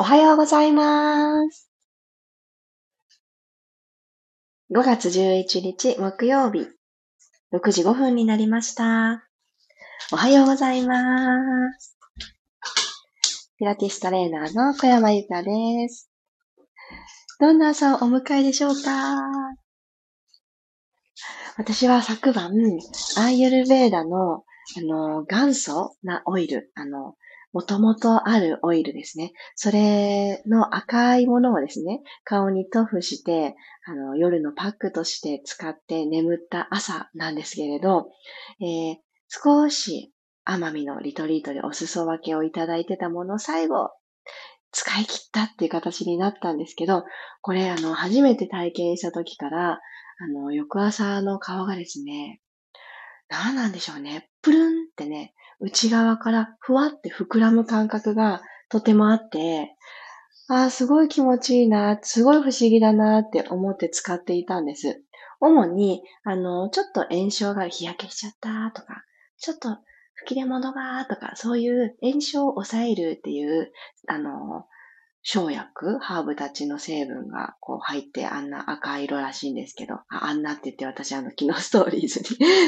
おはようございます。5月11日木曜日、6時5分になりました。おはようございます。ピラティストレーナーの小山由佳です。どんな朝をお迎えでしょうか？私は昨晩、アーユルヴェーダの元祖なオイル、もともとあるオイルですね。それの赤いものをですね、顔に塗布して、夜のパックとして使って眠った朝なんですけれど、少し奄美のリトリートでお裾分けをいただいてたものを最後、使い切ったっていう形になったんですけど、これ初めて体験した時から、翌朝の顔がですね、何なんでしょうね。プルンってね、内側からふわって膨らむ感覚がとてもあって、すごい気持ちいいな、すごい不思議だなって思って使っていたんです。主に、ちょっと炎症が日焼けしちゃったとか、ちょっと吹き出物がとか、そういう炎症を抑えるっていう、生薬、ハーブたちの成分がこう入ってあんな赤色らしいんですけど、あんなって言って私昨日ストーリーズ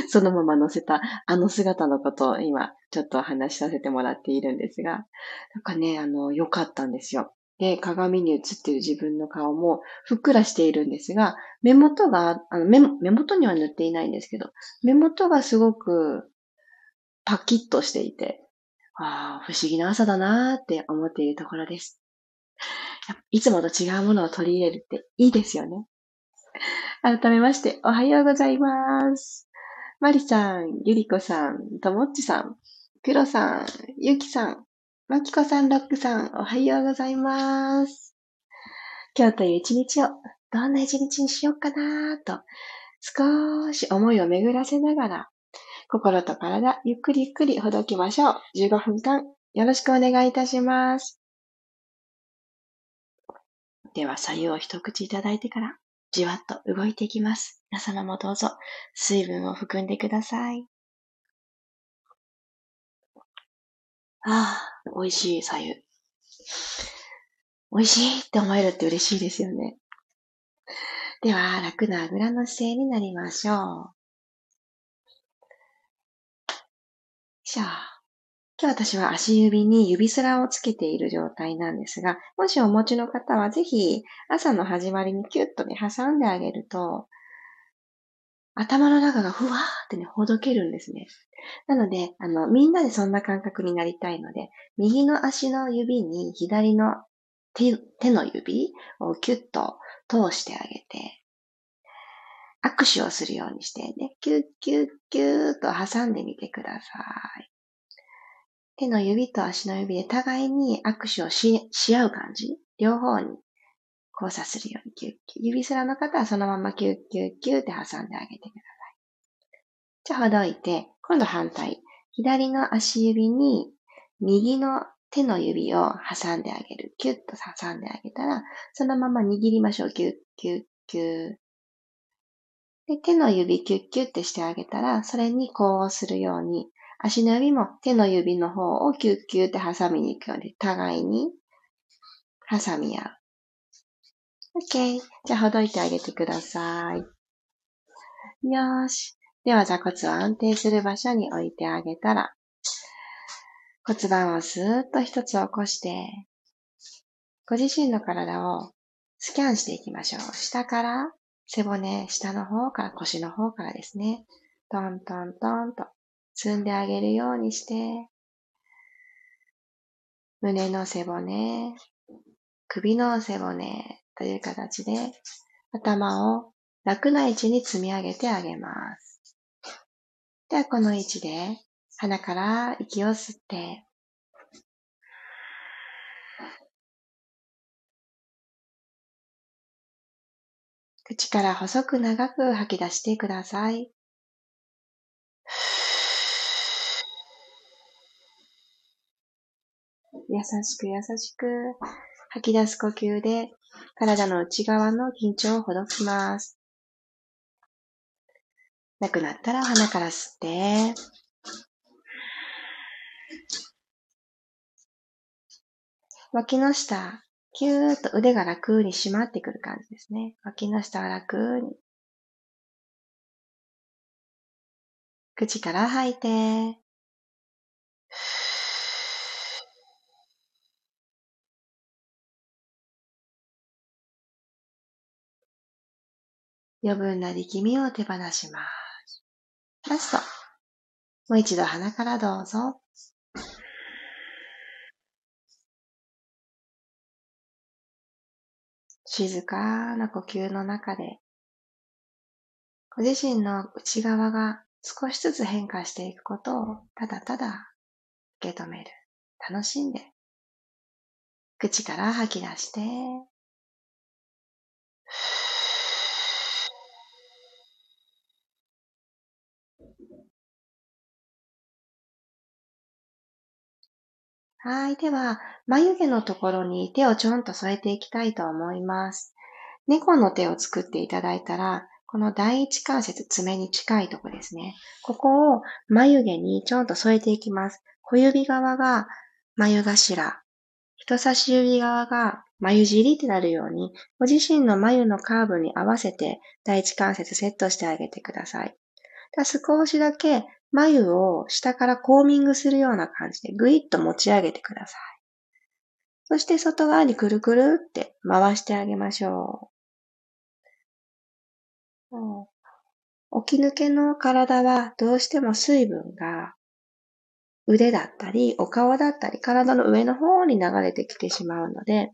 にそのまま載せた姿のことを今ちょっと話しさせてもらっているんですが、なんかね、良かったんですよ。で、鏡に映っている自分の顔もふっくらしているんですが、目元には塗っていないんですけど、目元がすごくパキッとしていて、不思議な朝だなーって思っているところです。いつもと違うものを取り入れるっていいですよね。改めまして、おはようございます。まりさん、ゆりこさん、ともっちさん、くろさん、ゆきさん、まきこさん、ロックさん、おはようございます。今日という一日を、どんな一日にしようかなと、少し思いを巡らせながら、心と体、ゆっくりゆっくりほどきましょう。15分間、よろしくお願いいたします。では、左右を一口いただいてから、じわっと動いていきます。皆様もどうぞ、水分を含んでください。美味しい左右。美味しいって思えるって嬉しいですよね。では、楽なあぐらの姿勢になりましょう。よいしょ。今日私は足指に指すらをつけている状態なんですが、もしお持ちの方はぜひ朝の始まりにキュッとね、挟んであげると、頭の中がふわーってね、ほどけるんですね。なので、みんなでそんな感覚になりたいので、右の足の指に左の 手の指をキュッと通してあげて、握手をするようにしてね、キュッキュッキュッと挟んでみてください。手の指と足の指で互いに握手を し合う感じ、両方に交差するようにキュッキュッ。指すらの方はそのままキュッキュッキュッって挟んであげてください。じゃあほどいて、今度反対。左の足指に右の手の指を挟んであげる。キュッと挟んであげたら、そのまま握りましょう。キュッキュッキュッ。で、手の指キュッキュッってしてあげたら、それにこうするように、足の指も手の指の方をキュッキュッって挟みに行くように、互いに挟み合う。OK。じゃあ、ほどいてあげてください。よーし。では、座骨を安定する場所に置いてあげたら、骨盤をスーッと一つ起こして、ご自身の体をスキャンしていきましょう。下から、背骨、下の方から、腰の方からですね。トントントンと。積んであげるようにして、胸の背骨、首の背骨という形で、頭を楽な位置に積み上げてあげます。では、この位置で鼻から息を吸って、口から細く長く吐き出してください。優しく優しく吐き出す呼吸で体の内側の緊張をほどきます。なくなったら鼻から吸って、脇の下、キューッと腕が楽に締まってくる感じですね。脇の下は楽に。口から吐いて。余分な力みを手放します。ラスト。もう一度鼻からどうぞ。静かな呼吸の中で、ご自身の内側が少しずつ変化していくことをただただ受け止める。楽しんで。口から吐き出して、はい。では、眉毛のところに手をちょんと添えていきたいと思います。猫の手を作っていただいたら、この第一関節、爪に近いところですね。ここを眉毛にちょんと添えていきます。小指側が眉頭、人差し指側が眉尻ってなるように、ご自身の眉のカーブに合わせて第一関節セットしてあげてください。少しだけ眉を下からコーミングするような感じでぐいっと持ち上げてください。そして外側にくるくるって回してあげましょう。起き抜けの体はどうしても水分が腕だったりお顔だったり体の上の方に流れてきてしまうので、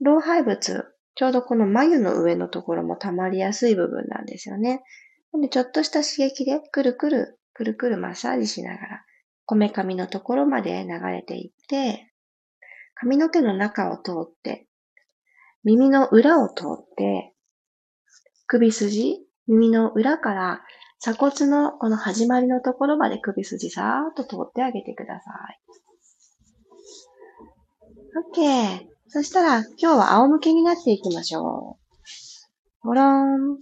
老廃物、ちょうどこの眉の上のところも溜まりやすい部分なんですよね。ちょっとした刺激でくるくるくるくるマッサージしながらこめかみのところまで流れていって髪の毛の中を通って耳の裏を通って首筋、耳の裏から鎖骨のこの始まりのところまで首筋さーっと通ってあげてください。OK。そしたら今日は仰向けになっていきましょう。ごろーん。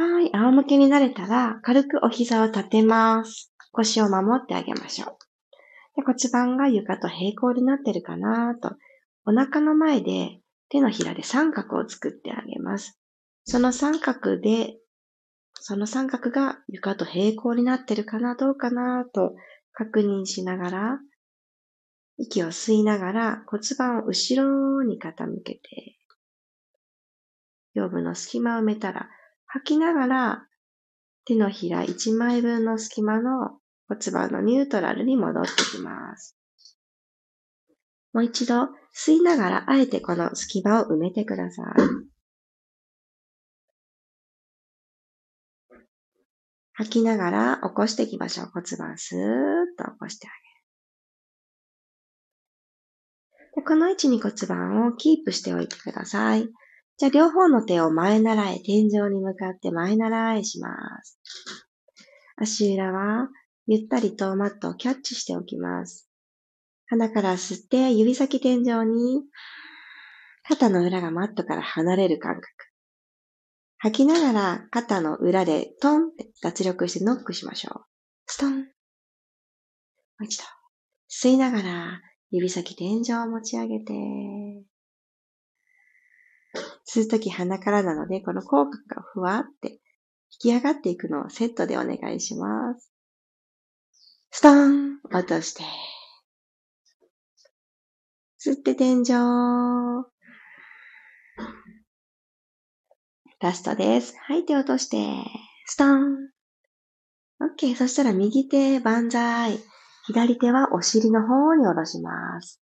はい。仰向けになれたら、軽くお膝を立てます。腰を守ってあげましょう。で骨盤が床と平行になってるかなと、お腹の前で手のひらで三角を作ってあげます。その三角が床と平行になってるかな、どうかなと確認しながら、息を吸いながら骨盤を後ろに傾けて、腰部の隙間を埋めたら、吐きながら手のひら1枚分の隙間の骨盤のニュートラルに戻ってきます。もう一度吸いながらあえてこの隙間を埋めてください。吐きながら起こしていきましょう。骨盤スーッと起こしてあげる。でこの位置に骨盤をキープしておいてください。じゃあ、両方の手を前習い、天井に向かって前習いします。足裏は、ゆったりとマットをキャッチしておきます。鼻から吸って、指先天井に、肩の裏がマットから離れる感覚。吐きながら、肩の裏でトンって脱力してノックしましょう。ストン。もう一度。吸いながら、指先天井を持ち上げて、吸うとき鼻からなので、この口角がふわって引き上がっていくのをセットでお願いします。ストーン落として。吸って天井。ラストです。吐いて落として。ストーン。OK。そしたら右手、万歳。左手はお尻の方に下ろします。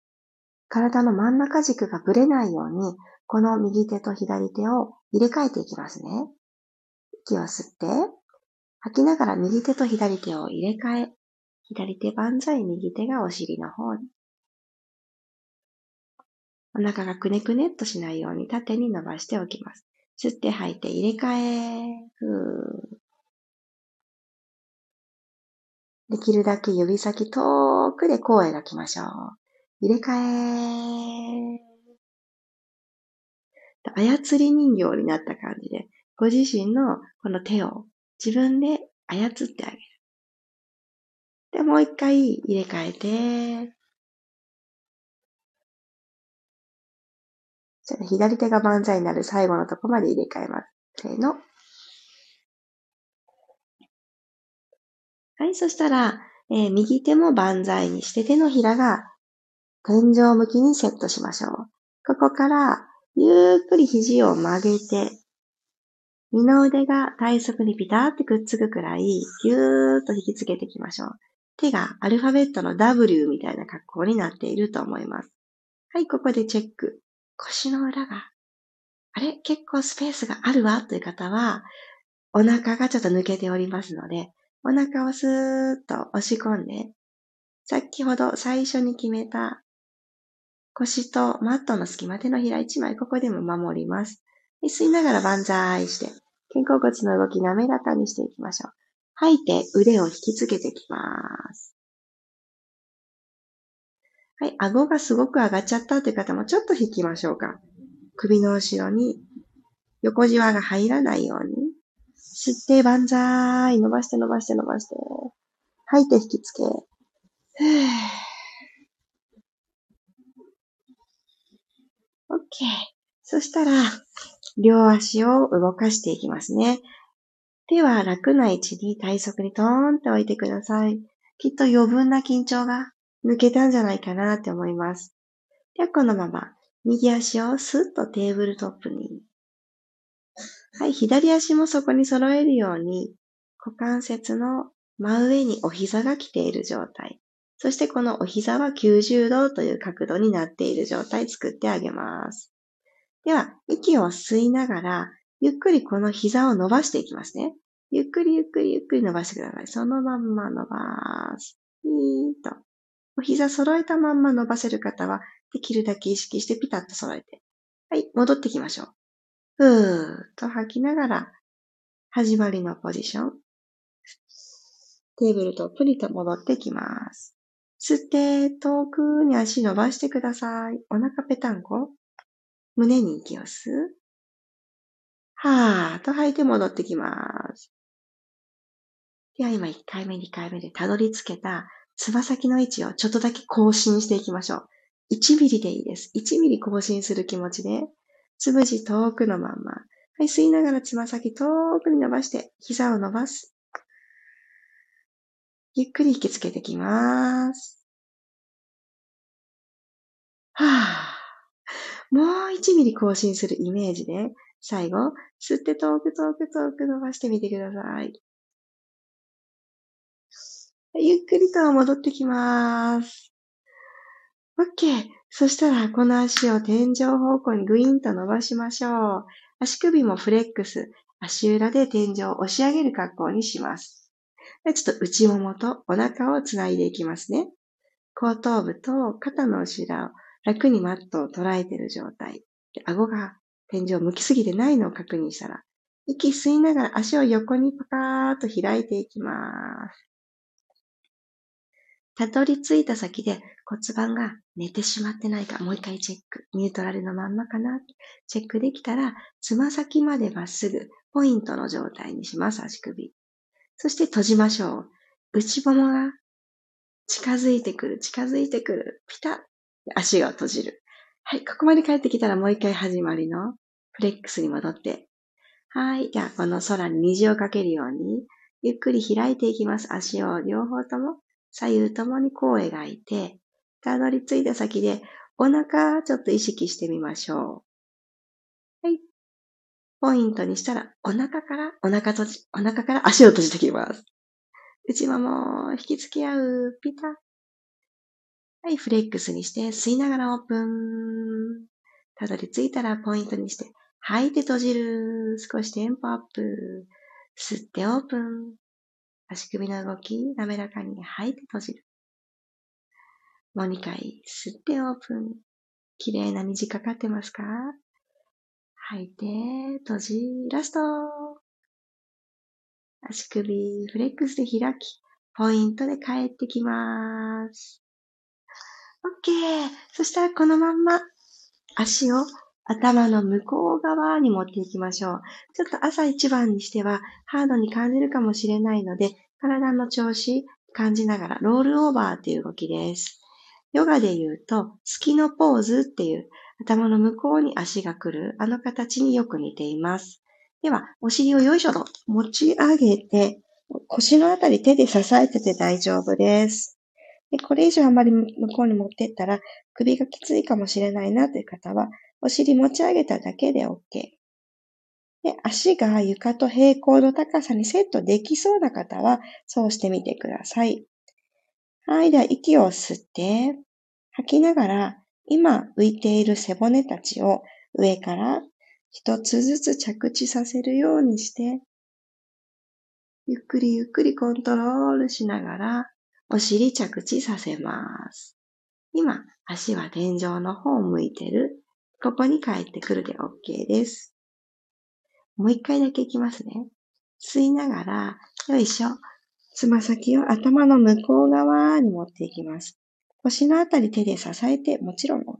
体の真ん中軸がぶれないように、この右手と左手を入れ替えていきますね。息を吸って、吐きながら右手と左手を入れ替え、左手万歳、右手がお尻の方に。お腹がくねくねっとしないように縦に伸ばしておきます。吸って吐いて入れ替え、できるだけ指先遠くで弧を描きましょう。入れ替え、操り人形になった感じで、ご自身のこの手を自分で操ってあげる。で、もう一回入れ替えて、じゃあ左手が万歳になる最後のとこまで入れ替えます。せーの。はい、そしたら、右手も万歳にして手のひらが天井向きにセットしましょう。ここからゆっくり肘を曲げて、二の腕が体側にピターってくっつくくらい、ぎゅーっと引きつけていきましょう。手がアルファベットの W みたいな格好になっていると思います。はい、ここでチェック。腰の裏が、あれ?結構スペースがあるわという方は、お腹がちょっと抜けておりますので、お腹をスーッと押し込んで、先ほど最初に決めた腰とマットの隙間、手のひら1枚、ここでも守ります。吸いながら万歳して、肩甲骨の動き滑らかにしていきましょう。吐いて腕を引きつけていきます。はい、顎がすごく上がっちゃったという方もちょっと引きましょうか。首の後ろに横じわが入らないように。吸って万歳。伸ばして伸ばして伸ばして。吐いて引きつけ。OK。そしたら、両足を動かしていきますね。手は楽な位置に体側にトーンって置いてください。きっと余分な緊張が抜けたんじゃないかなって思います。ではこのまま、右足をスッとテーブルトップに。はい、左足もそこに揃えるように、股関節の真上にお膝が来ている状態。そしてこのお膝は90度という角度になっている状態作ってあげます。では、息を吸いながら、ゆっくりこの膝を伸ばしていきますね。ゆっくりゆっくりゆっくり伸ばしてください。そのまんま伸ばす。ピーンと。お膝揃えたまんま伸ばせる方は、できるだけ意識してピタッと揃えて。はい、戻ってきましょう。ふーっと吐きながら、始まりのポジション。テーブルトップに戻ってきます。吸って、遠くに足伸ばしてください。お腹ぺたんこ。胸に息を吸う。はーっと吐いて戻ってきます。では今1回目、2回目でたどり着けたつま先の位置をちょっとだけ更新していきましょう。1ミリでいいです。1ミリ更新する気持ちで、つむじ遠くのまんま。はい、吸いながらつま先遠くに伸ばして、膝を伸ばす。ゆっくり引きつけてきます。はー。もう1ミリ更新するイメージで、最後、吸って遠く遠く遠く伸ばしてみてください。ゆっくりと戻ってきます。OK。そしたら、この足を天井方向にグイーンと伸ばしましょう。足首もフレックス。足裏で天井を押し上げる格好にします。ちょっと内ももとお腹をつないでいきますね。後頭部と肩の後ろを楽にマットを捉えている状態。で、顎が天井を向きすぎてないのを確認したら、息吸いながら足を横にパカーッと開いていきます。たどり着いた先で骨盤が寝てしまってないか、もう一回チェック。ニュートラルのまんまかな。チェックできたら、つま先までまっすぐ、ポイントの状態にします、足首。そして閉じましょう。内ももが近づいてくる、近づいてくる。ピタッ。足を閉じる。はい、ここまで帰ってきたらもう一回始まりのフレックスに戻って。はい、じゃあこの空に虹をかけるように、ゆっくり開いていきます。足を両方とも、左右ともにこう描いて、たどり着いた先でお腹ちょっと意識してみましょう。はい。ポイントにしたら、お腹から足を閉じてきます。内もも、引きつけ合う、ピタッ。はい、フレックスにして、吸いながらオープン。たどり着いたらポイントにして、吐いて閉じる。少しテンポアップ。吸ってオープン。足首の動き、滑らかに吐いて閉じる。もう2回、吸ってオープン。綺麗な虹かかってますか?吐いて、閉じ、ラスト。足首、フレックスで開き、ポイントで帰ってきます。OK。そしたらこのまんま足を頭の向こう側に持っていきましょう。ちょっと朝一番にしてはハードに感じるかもしれないので、体の調子、感じながらロールオーバーっていう動きです。ヨガで言うと、月のポーズっていう頭の向こうに足が来る、あの形によく似ています。では、お尻をよいしょと持ち上げて、腰のあたり手で支えてて大丈夫です。でこれ以上あまり向こうに持ってったら首がきついかもしれないなという方は、お尻持ち上げただけで OK。で足が床と平行の高さにセットできそうな方は、そうしてみてください。はい、では息を吸って、吐きながら、今浮いている背骨たちを上から一つずつ着地させるようにして、ゆっくりゆっくりコントロールしながら、お尻着地させます。今、足は天井の方を向いてる。ここに帰ってくるで OK です。もう一回だけいきますね。吸いながら、よいしょ。つま先を頭の向こう側に持っていきます。腰のあたり手で支えて、もちろん OK。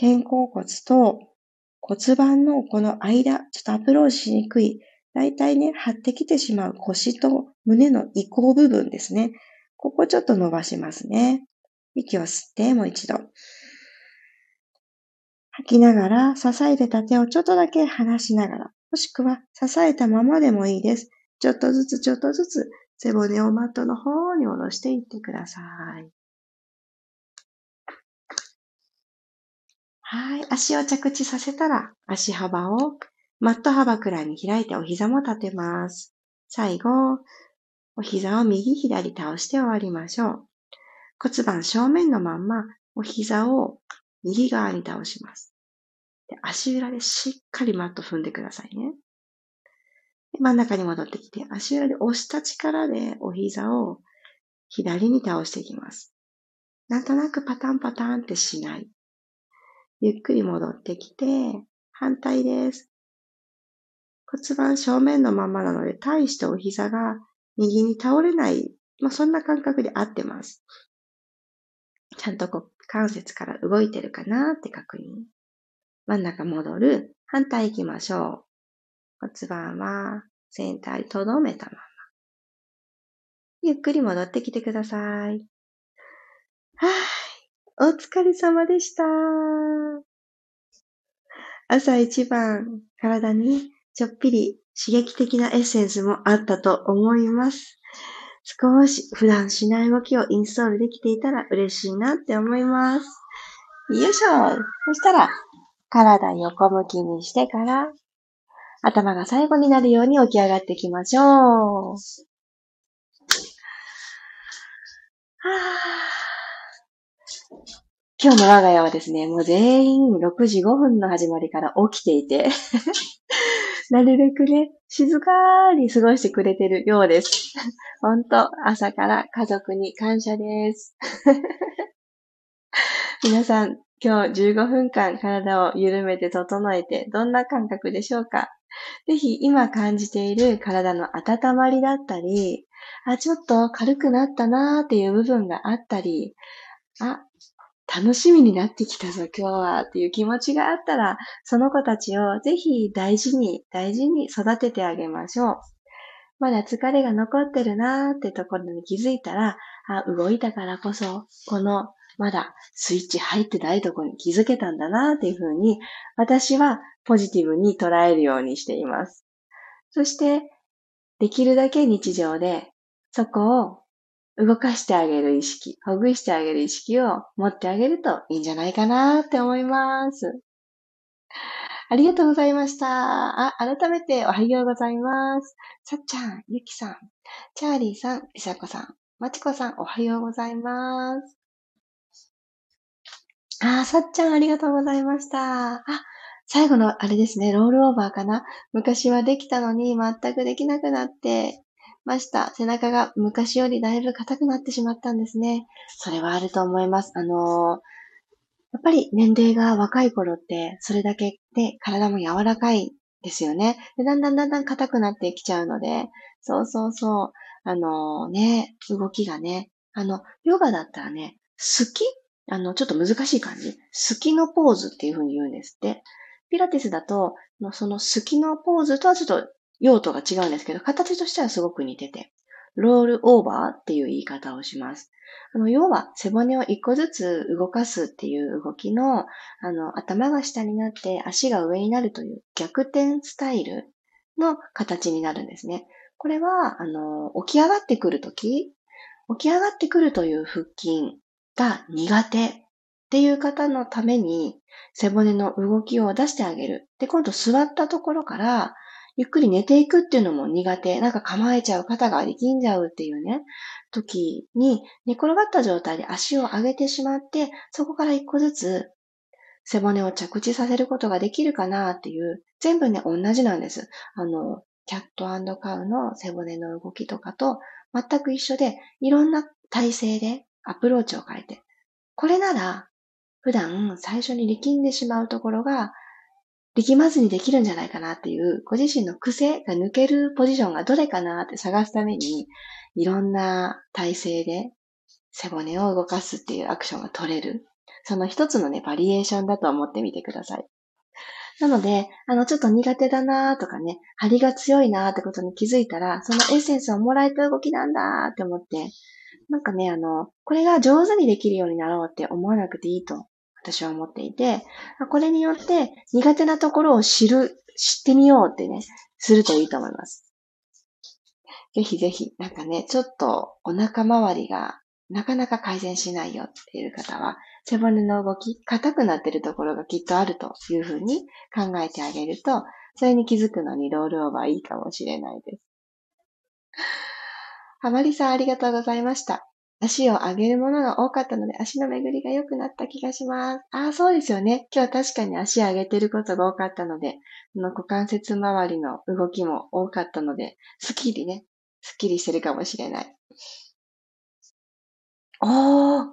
肩甲骨と骨盤のこの間、ちょっとアプローチしにくい、だいたいね、張ってきてしまう腰と胸の移行部分ですね。ここちょっと伸ばしますね。息を吸って、もう一度。吐きながら、支えてた手をちょっとだけ離しながら、もしくは支えたままでもいいです。ちょっとずつちょっとずつ、背骨をマットの方に下ろしていってください。はい。足を着地させたら、足幅をマット幅くらいに開いてお膝も立てます。最後、お膝を右左倒して終わりましょう。骨盤正面のまんま、お膝を右側に倒します。で足裏でしっかりマット踏んでくださいね。で真ん中に戻ってきて、足裏で押した力でお膝を左に倒していきます。なんとなくパタンパタンってしない。ゆっくり戻ってきて、反対です。骨盤正面のままなので、対してお膝が右に倒れない、まあ、そんな感覚で合ってます。ちゃんとこう関節から動いてるかなって確認。真ん中戻る。反対行きましょう。骨盤は先端に留めたまま。ゆっくり戻ってきてください。お疲れ様でした。朝一番、体にちょっぴり刺激的なエッセンスもあったと思います。少し普段しない動きをインストールできていたら嬉しいなって思います。よいしょ。そしたら、体横向きにしてから、頭が最後になるように起き上がっていきましょう。今日の我が家はですね、もう全員6時5分の始まりから起きていて、なるべくね、静かに過ごしてくれてるようです。ほんと、朝から家族に感謝です。皆さん、今日15分間体を緩めて整えて、どんな感覚でしょうか？ぜひ今感じている体の温まりだったり、ちょっと軽くなったなーっていう部分があったり、楽しみになってきたぞ今日はっていう気持ちがあったら、その子たちをぜひ大事に育ててあげましょう。まだ疲れが残ってるなーってところに気づいたら、動いたからこそこのまだスイッチ入ってないところに気づけたんだなーっていうふうに、私はポジティブに捉えるようにしています。そしてできるだけ日常でそこを動かしてあげる意識、ほぐしてあげる意識を持ってあげるといいんじゃないかなって思います。ありがとうございました。改めておはようございます。さっちゃん、ゆきさん、チャーリーさん、りさこさん、まちこさん、おはようございます。さっちゃん、ありがとうございました。最後のあれですね、ロールオーバーかな。昔はできたのに全くできなくなって、ました。背中が昔よりだいぶ硬くなってしまったんですね。それはあると思います。やっぱり年齢が若い頃って、それだけで体も柔らかいですよね。でだんだん硬くなってきちゃうので、そう。動きがね、ヨガだったらね、ちょっと難しい感じ。好きのポーズっていう風に言うんですって。ピラティスだと、その好きのポーズとはちょっと用途が違うんですけど、形としてはすごく似てて、ロールオーバーっていう言い方をします。要は背骨を一個ずつ動かすっていう動きの、頭が下になって足が上になるという逆転スタイルの形になるんですね。これは、起き上がってくるとき、起き上がってくるという腹筋が苦手っていう方のために背骨の動きを出してあげる。で、今度座ったところからゆっくり寝ていくっていうのも苦手。なんか構えちゃう、肩が力んじゃうっていうね、時に寝転がった状態で足を上げてしまって、そこから一個ずつ背骨を着地させることができるかなっていう、全部ね、同じなんです。キャット&カウの背骨の動きとかと全く一緒で、いろんな体勢でアプローチを変えて、これなら普段最初に力んでしまうところが力まずにできるんじゃないかなっていう、ご自身の癖が抜けるポジションがどれかなって探すために、いろんな体勢で背骨を動かすっていうアクションが取れる。その一つのね、バリエーションだと思ってみてください。なので、ちょっと苦手だなーとかね、張りが強いなーってことに気づいたら、そのエッセンスをもらえた動きなんだーって思って、なんかね、これが上手にできるようになろうって思わなくていいと私は思っていて、これによって苦手なところを知ってみようってね、するといいと思います。ぜひぜひ、なんかね、ちょっとお腹周りがなかなか改善しないよっていう方は、背骨の動き、硬くなっているところがきっとあるというふうに考えてあげると、それに気づくのにロールオーバーいいかもしれないです。はまりさんありがとうございました。足を上げるものが多かったので足の巡りが良くなった気がします。ああ、そうですよね。今日確かに足上げてることが多かったので、股関節周りの動きも多かったので、すっきりしてるかもしれない。おー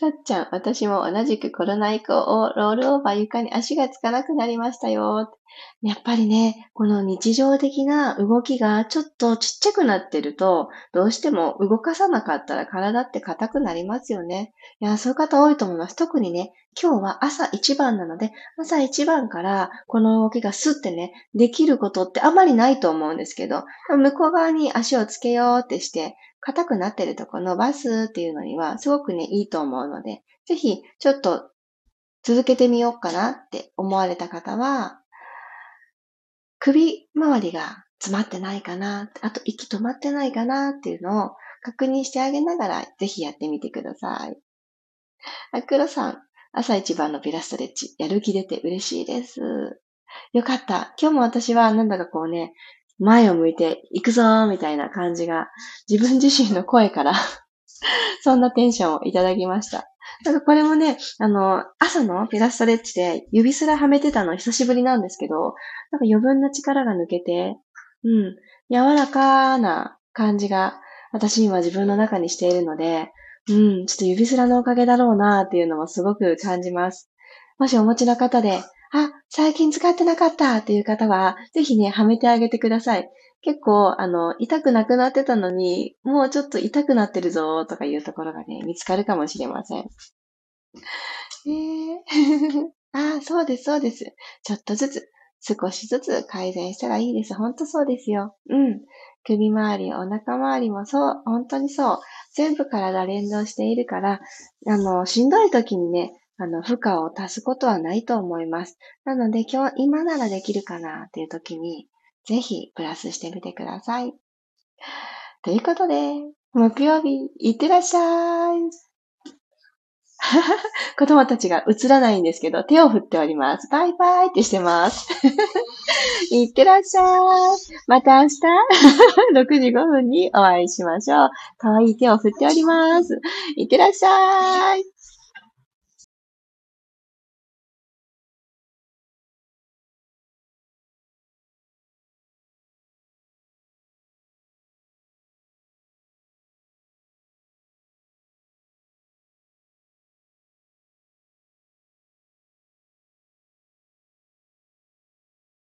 さっちゃん、私も同じくコロナ以降、ロールオーバー床に足がつかなくなりましたよ。やっぱりね、この日常的な動きがちょっとちっちゃくなってると、どうしても動かさなかったら体って硬くなりますよね。いや、そういう方多いと思います。特にね、今日は朝一番なので、朝一番からこの動きがスッてね、できることってあまりないと思うんですけど、向こう側に足をつけようってして、硬くなってるとこ伸ばすっていうのにはすごくね、いいと思うので、ぜひちょっと続けてみようかなって思われた方は、首周りが詰まってないかな、あと息止まってないかなっていうのを確認してあげながら、ぜひやってみてください。あくろさん、朝一番のピラストレッチ、やる気出て嬉しいです。よかった。今日も私はなんだかこうね、前を向いて行くぞーみたいな感じが自分自身の声からそんなテンションをいただきました。なんかこれもね、朝のピラストレッチで指すらはめてたの久しぶりなんですけど、なんか余分な力が抜けて、柔らかな感じが私今自分の中にしているので、ちょっと指すらのおかげだろうなーっていうのもすごく感じます。もしお持ちの方で、あ、最近使ってなかったっていう方は、ぜひね、はめてあげてください。結構、痛くなくなってたのに、もうちょっと痛くなってるぞーとかいうところがね、見つかるかもしれません。あ、そうです、そうです。ちょっとずつ、少しずつ改善したらいいです。ほんとそうですよ。首周り、お腹周りもそう、本当にそう。全部体連動しているから、しんどい時にね、負荷を足すことはないと思います。なので今ならできるかなっていう時に、ぜひプラスしてみてください。ということで、木曜日、いってらっしゃい。子供たちが映らないんですけど、手を振っております。バイバイってしてます。いってらっしゃい。また明日、6時5分にお会いしましょう。かわいい手を振っております。いってらっしゃい。